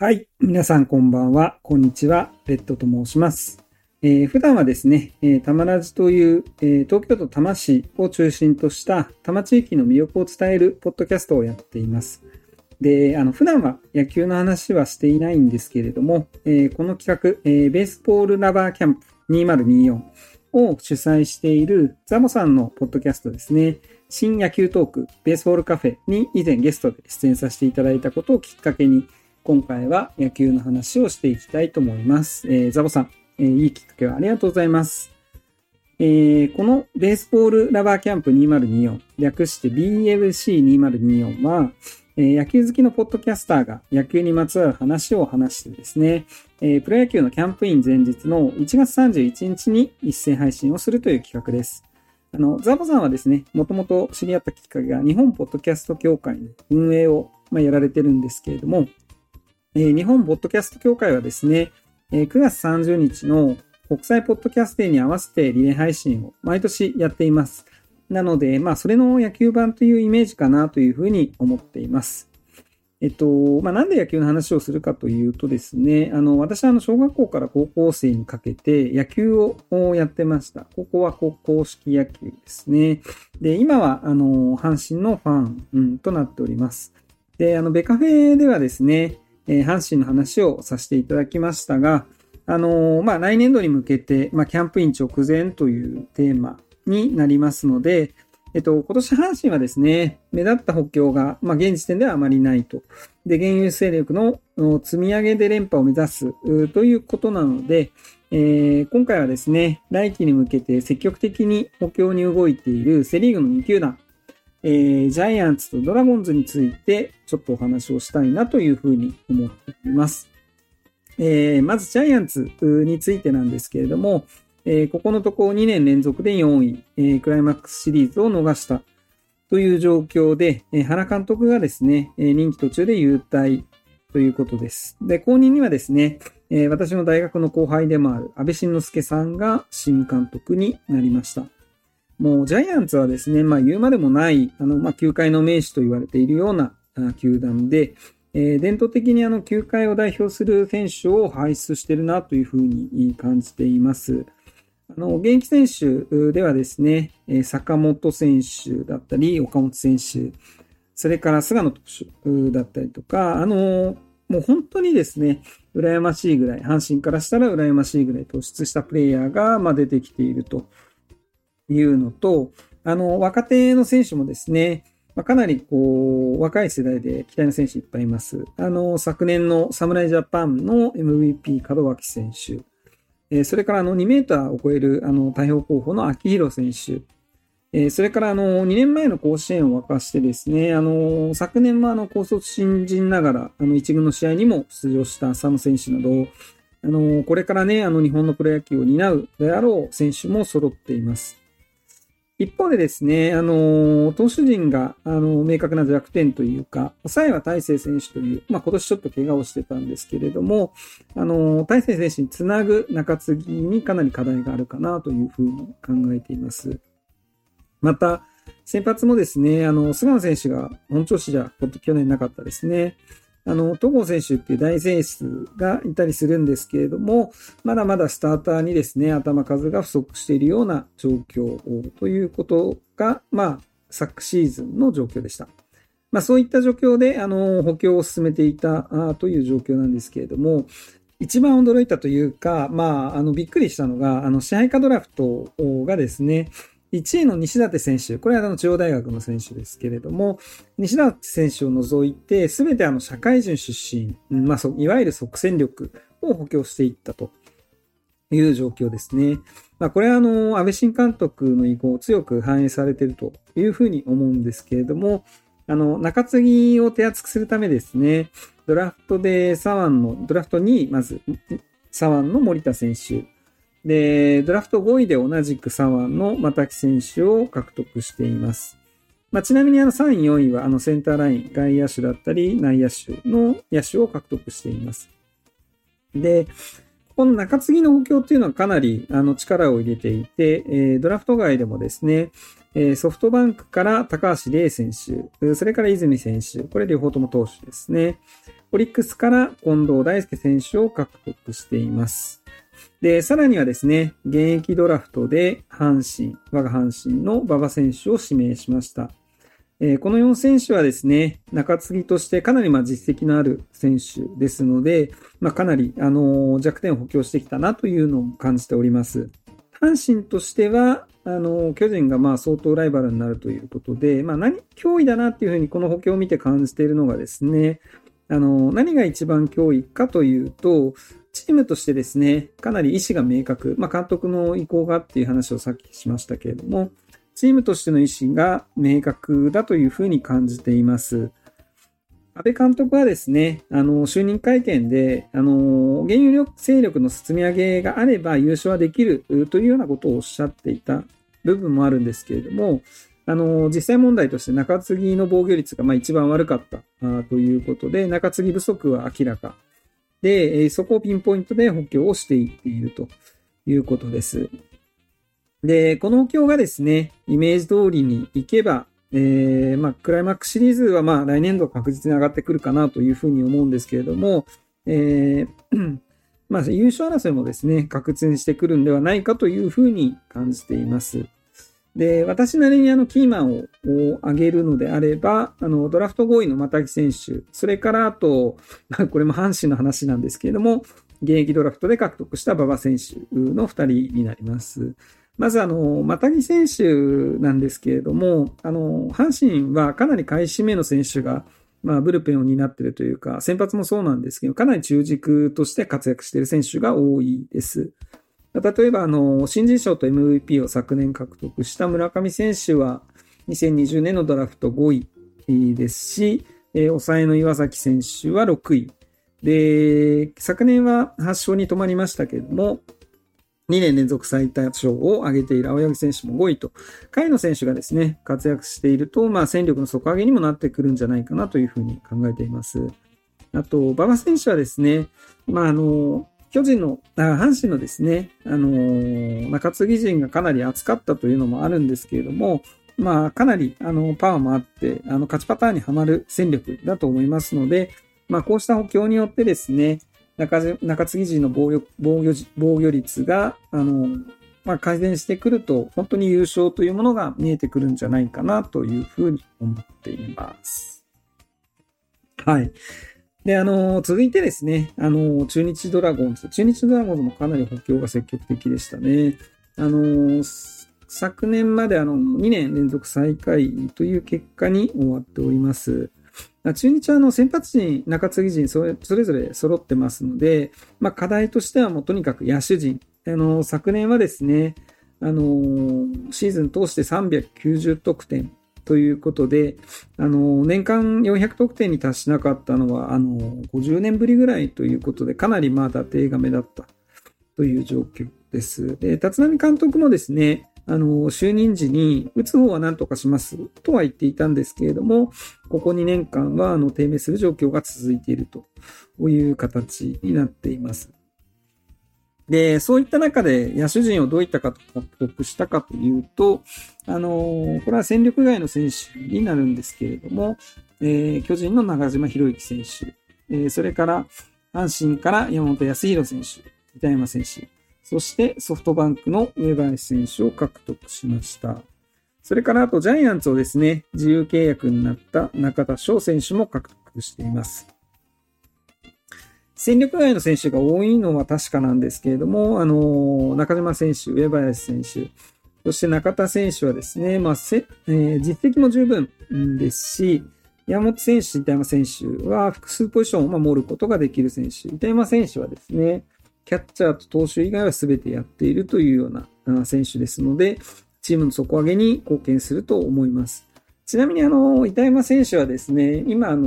はい。皆さんこんばんは。こんにちは。レッドと申します。普段はですね、多摩ラジという、東京都多摩市を中心とした多摩地域の魅力を伝えるポッドキャストをやっています。で、普段は野球の話はしていないんですけれども、この企画、ベースボールラバーキャンプ2024を主催しているザボさんのポッドキャストですね。新野球トーク、ベースボールカフェに以前ゲストで出演させていただいたことをきっかけに、今回は野球の話をしていきたいと思います。ザボさん、いいきっかけをありがとうございます。このベースボールラバーキャンプ2024、略して BFC2024 は、野球好きのポッドキャスターが野球にまつわる話を話してですね、プロ野球のキャンプイン前日の1月31日に一斉配信をするという企画です。ザボさんはですね、もともと知り合ったきっかけが日本ポッドキャスト協会の運営を、やられてるんですけれども、日本ポッドキャスト協会はですね、9月30日の国際ポッドキャストデーに合わせてリレー配信を毎年やっています。なので、それの野球版というイメージかなというふうに思っています。なんで野球の話をするかというとですね、私は小学校から高校生にかけて野球をやってました。高校は高校式野球ですね。で、今は、阪神のファン、となっております。で、ベカフェではですね、阪神の話をさせていただきましたが、来年度に向けて、キャンプイン直前というテーマになりますので、今年阪神はですね、目立った補強が、現時点ではあまりないと。で、現有勢力の積み上げで連覇を目指すということなので、今回はですね、来季に向けて積極的に補強に動いているセリーグの2球団、ジャイアンツとドラゴンズについてちょっとお話をしたいなというふうに思っています。まずジャイアンツについてなんですけれども、ここのところ2年連続で4位、クライマックスシリーズを逃したという状況で、原監督がですね、任期途中で勇退ということです。で、後任にはですね、私の大学の後輩でもある安倍晋之助さんが新監督になりました。もうジャイアンツはですね、言うまでもない、球界の名手と言われているような球団で、伝統的に球界を代表する選手を輩出しているなというふうに感じています。現役選手ではですね、坂本選手だったり、岡本選手、それから菅野投手だったりとか、もう本当にですね、羨ましいぐらい、阪神からしたら羨ましいぐらい突出したプレイヤーが出てきていると。いうのと、若手の選手もですね、かなりこう、若い世代で期待の選手いっぱいいます。昨年の侍ジャパンの MVP 門脇選手、それから2メーターを超える、代表候補の秋広選手、それから2年前の甲子園を沸かしてですね、昨年も高卒新人ながら、一軍の試合にも出場した浅野選手など、これからね、日本のプロ野球を担うであろう選手も揃っています。一方でですね、投手陣が、明確な弱点というか、抑えは大勢選手という、今年ちょっと怪我をしてたんですけれども、大勢選手につなぐ中継ぎにかなり課題があるかなというふうに考えています。また、先発もですね、菅野選手が本調子じゃ、去年なかったですね。戸郷選手っていう大選手がいたりするんですけれども、まだまだスターターにですね、頭数が不足しているような状況ということが、昨シーズンの状況でした。そういった状況で、補強を進めていたという状況なんですけれども、一番驚いたというか、びっくりしたのが、支配下ドラフトがですね、1位の西舘選手、これは中央大学の選手ですけれども、西舘選手を除いて、すべて社会人出身、いわゆる即戦力を補強していったという状況ですね。これは安倍新監督の意向を強く反映されているというふうに思うんですけれども、中継ぎを手厚くするためですね、ドラフト2位、まず左腕の森田選手、で、ドラフト5位で同じく左腕の又木選手を獲得しています。ちなみに3位、4位はセンターライン、外野手だったり内野手の野手を獲得しています。で、この中継ぎの補強というのはかなり力を入れていて、ドラフト外でもですね、ソフトバンクから高橋礼選手、それから泉選手、これ両方とも投手ですね。オリックスから近藤大輔選手を獲得しています。で、さらにはですね、現役ドラフトで阪神、我が阪神の馬場選手を指名しました。この4選手はですね、中継ぎとしてかなり実績のある選手ですので、かなり弱点を補強してきたなというのを感じております。阪神としては、巨人が相当ライバルになるということで、脅威だなというふうにこの補強を見て感じているのがですね、何が一番脅威かというと、チームとしてですね、かなり意思が明確、監督の意向がっていう話をさっきしましたけれども、チームとしての意思が明確だというふうに感じています。安倍監督はですね、就任会見で、現有勢力の積み上げがあれば優勝はできるというようなことをおっしゃっていた部分もあるんですけれども、実際問題として中継ぎの防御率が一番悪かったということで、中継ぎ不足は明らかで、そこをピンポイントで補強をしていっているということです。で、この補強がですね、イメージ通りにいけば、クライマックスシリーズは来年度確実に上がってくるかなというふうに思うんですけれども、優勝争いもですね、確実にしてくるんではないかというふうに感じています。で、私なりにキーマンを挙げるのであれば、ドラフト5位の又木選手、それからあと、これも阪神の話なんですけれども、現役ドラフトで獲得した馬場選手の2人になります。まず又木選手なんですけれども、阪神はかなり買い占めの選手が、ブルペンを担っているというか、先発もそうなんですけど、かなり中軸として活躍している選手が多いです。例えば、新人賞と MVP を昨年獲得した村上選手は、2020年のドラフト5位ですし、抑えの岩崎選手は6位。で、昨年は8勝に止まりましたけれども、2年連続最多勝を挙げている青柳選手も5位と、下位の選手がですね、活躍していると、戦力の底上げにもなってくるんじゃないかなというふうに考えています。あと、馬場選手はですね、阪神のですね、中継ぎ陣がかなり厚かったというのもあるんですけれども、かなり、パワーもあって、勝ちパターンにはまる戦力だと思いますので、こうした補強によってですね、中継ぎ陣の防御率が、改善してくると、本当に優勝というものが見えてくるんじゃないかなというふうに思っています。はい。で、続いてですね、中日ドラゴンズもかなり補強が積極的でしたね。昨年まで2年連続最下位という結果に終わっております。中日は先発陣、中継ぎ陣それぞれ揃ってますので、課題としてはもうとにかく野手陣。昨年はですね、シーズン通して390得点。ということで、年間400得点に達しなかったのは、50年ぶりぐらいということで、かなり打点が目立ったという状況です。で、立浪監督もですね、就任時に打つ方は何とかしますとは言っていたんですけれども、ここ2年間は低迷する状況が続いているという形になっています。で、そういった中で野手陣をどういったか獲得したかというと、これは戦力外の選手になるんですけれども、巨人の長嶋博之選手、それから阪神から山本康弘選手、板山選手、そしてソフトバンクの上林選手を獲得しました。それからあとジャイアンツをですね、自由契約になった中田翔選手も獲得しています。戦力外の選手が多いのは確かなんですけれども、中島選手、上林選手、そして中田選手はですね、実績も十分ですし、山本選手、板山選手は複数ポジションを守ることができる選手、板山選手はですね、キャッチャーと投手以外は全てやっているというような選手ですので、チームの底上げに貢献すると思います。ちなみに板山選手はですね、今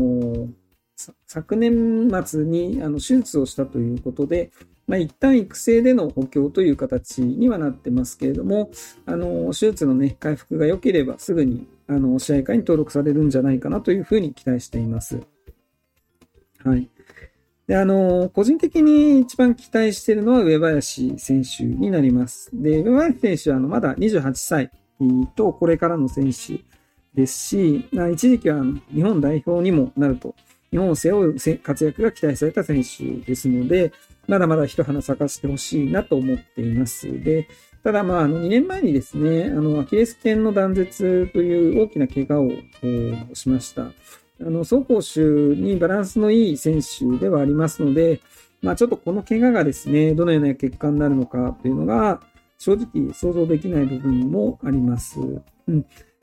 昨年末に手術をしたということで、一旦育成での補強という形にはなってますけれども、手術のね、回復が良ければすぐに試合会に登録されるんじゃないかなというふうに期待しています。はい。で、個人的に一番期待しているのは上林選手になります。で、上林選手はまだ28歳とこれからの選手ですし、一時期は日本代表にもなると日本勢を活躍が期待された選手ですので、まだまだ一花咲かせてほしいなと思っています。で、ただ、2年前にですね、アキレス腱の断絶という大きな怪我をしました。走攻守にバランスのいい選手ではありますので、ちょっとこの怪我がですね、どのような結果になるのかというのが、正直想像できない部分もあります。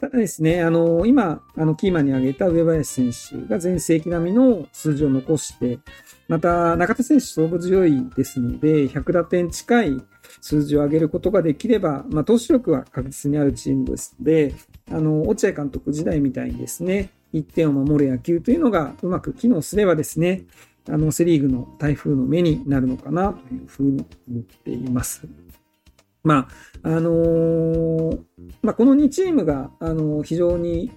ただですね、今、キーマンに挙げた上林選手が全盛期並みの数字を残して、また、中田選手勝負強いですので、100打点近い数字を上げることができれば、投手力は確実にあるチームですので、落合監督時代みたいにですね、1点を守る野球というのがうまく機能すればですね、セリーグの台風の目になるのかなというふうに思っています。この2チームが、非常に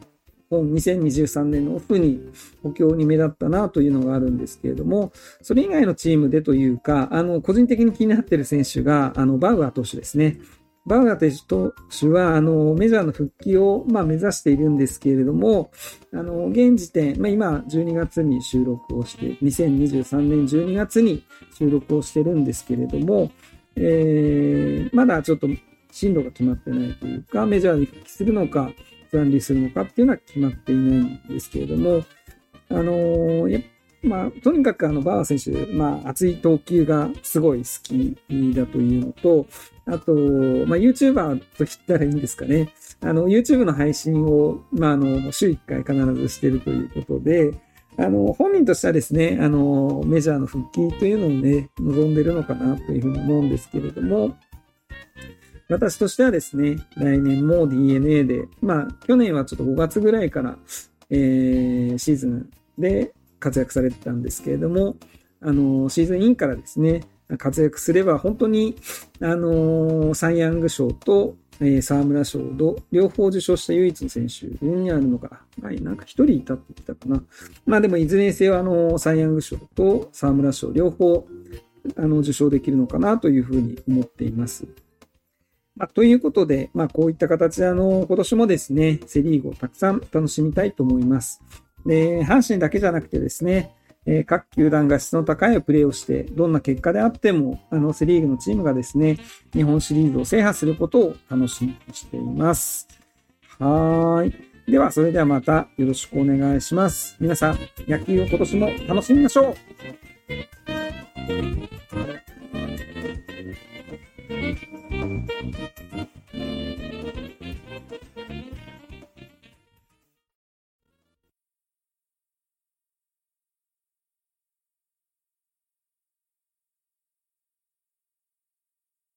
2023年のオフに補強に目立ったなというのがあるんですけれども、それ以外のチームでというか、個人的に気になっている選手が、バウアー投手ですね。バウアー投手は、メジャーの復帰を、目指しているんですけれども、現時点、今、12月に収録をして、2023年12月に収録をしてるんですけれども、まだちょっと進路が決まってないというか、メジャーに復帰するのか残留するのかっていうのは決まっていないんですけれども、とにかくバー選手、熱い投球がすごい好きだというのと、あと、YouTuber と言ったらいいんですかね。YouTube の配信を、週1回必ずしてるということで、本人としてはですね、メジャーの復帰というのをね、望んでるのかなというふうに思うんですけれども、私としてはですね、来年も DeNA で、去年はちょっと5月ぐらいから、シーズンで活躍されてたんですけれども、シーズンインからですね、活躍すれば本当に、サイ・ヤング賞と、沢村賞を両方受賞した唯一の選手になるのかな。なんか一人いたって言ったかな。でもいずれにせよサイ・ヤング賞と沢村賞両方受賞できるのかなというふうに思っています。ということで、こういった形で今年もですね、セリーグをたくさん楽しみたいと思います。で、阪神だけじゃなくてですね、各球団が質の高いプレーをして、どんな結果であっても、セリーグのチームがですね、日本シリーズを制覇することを楽しみにしています。では、それではまたよろしくお願いします。皆さん、野球を今年も楽しみましょう。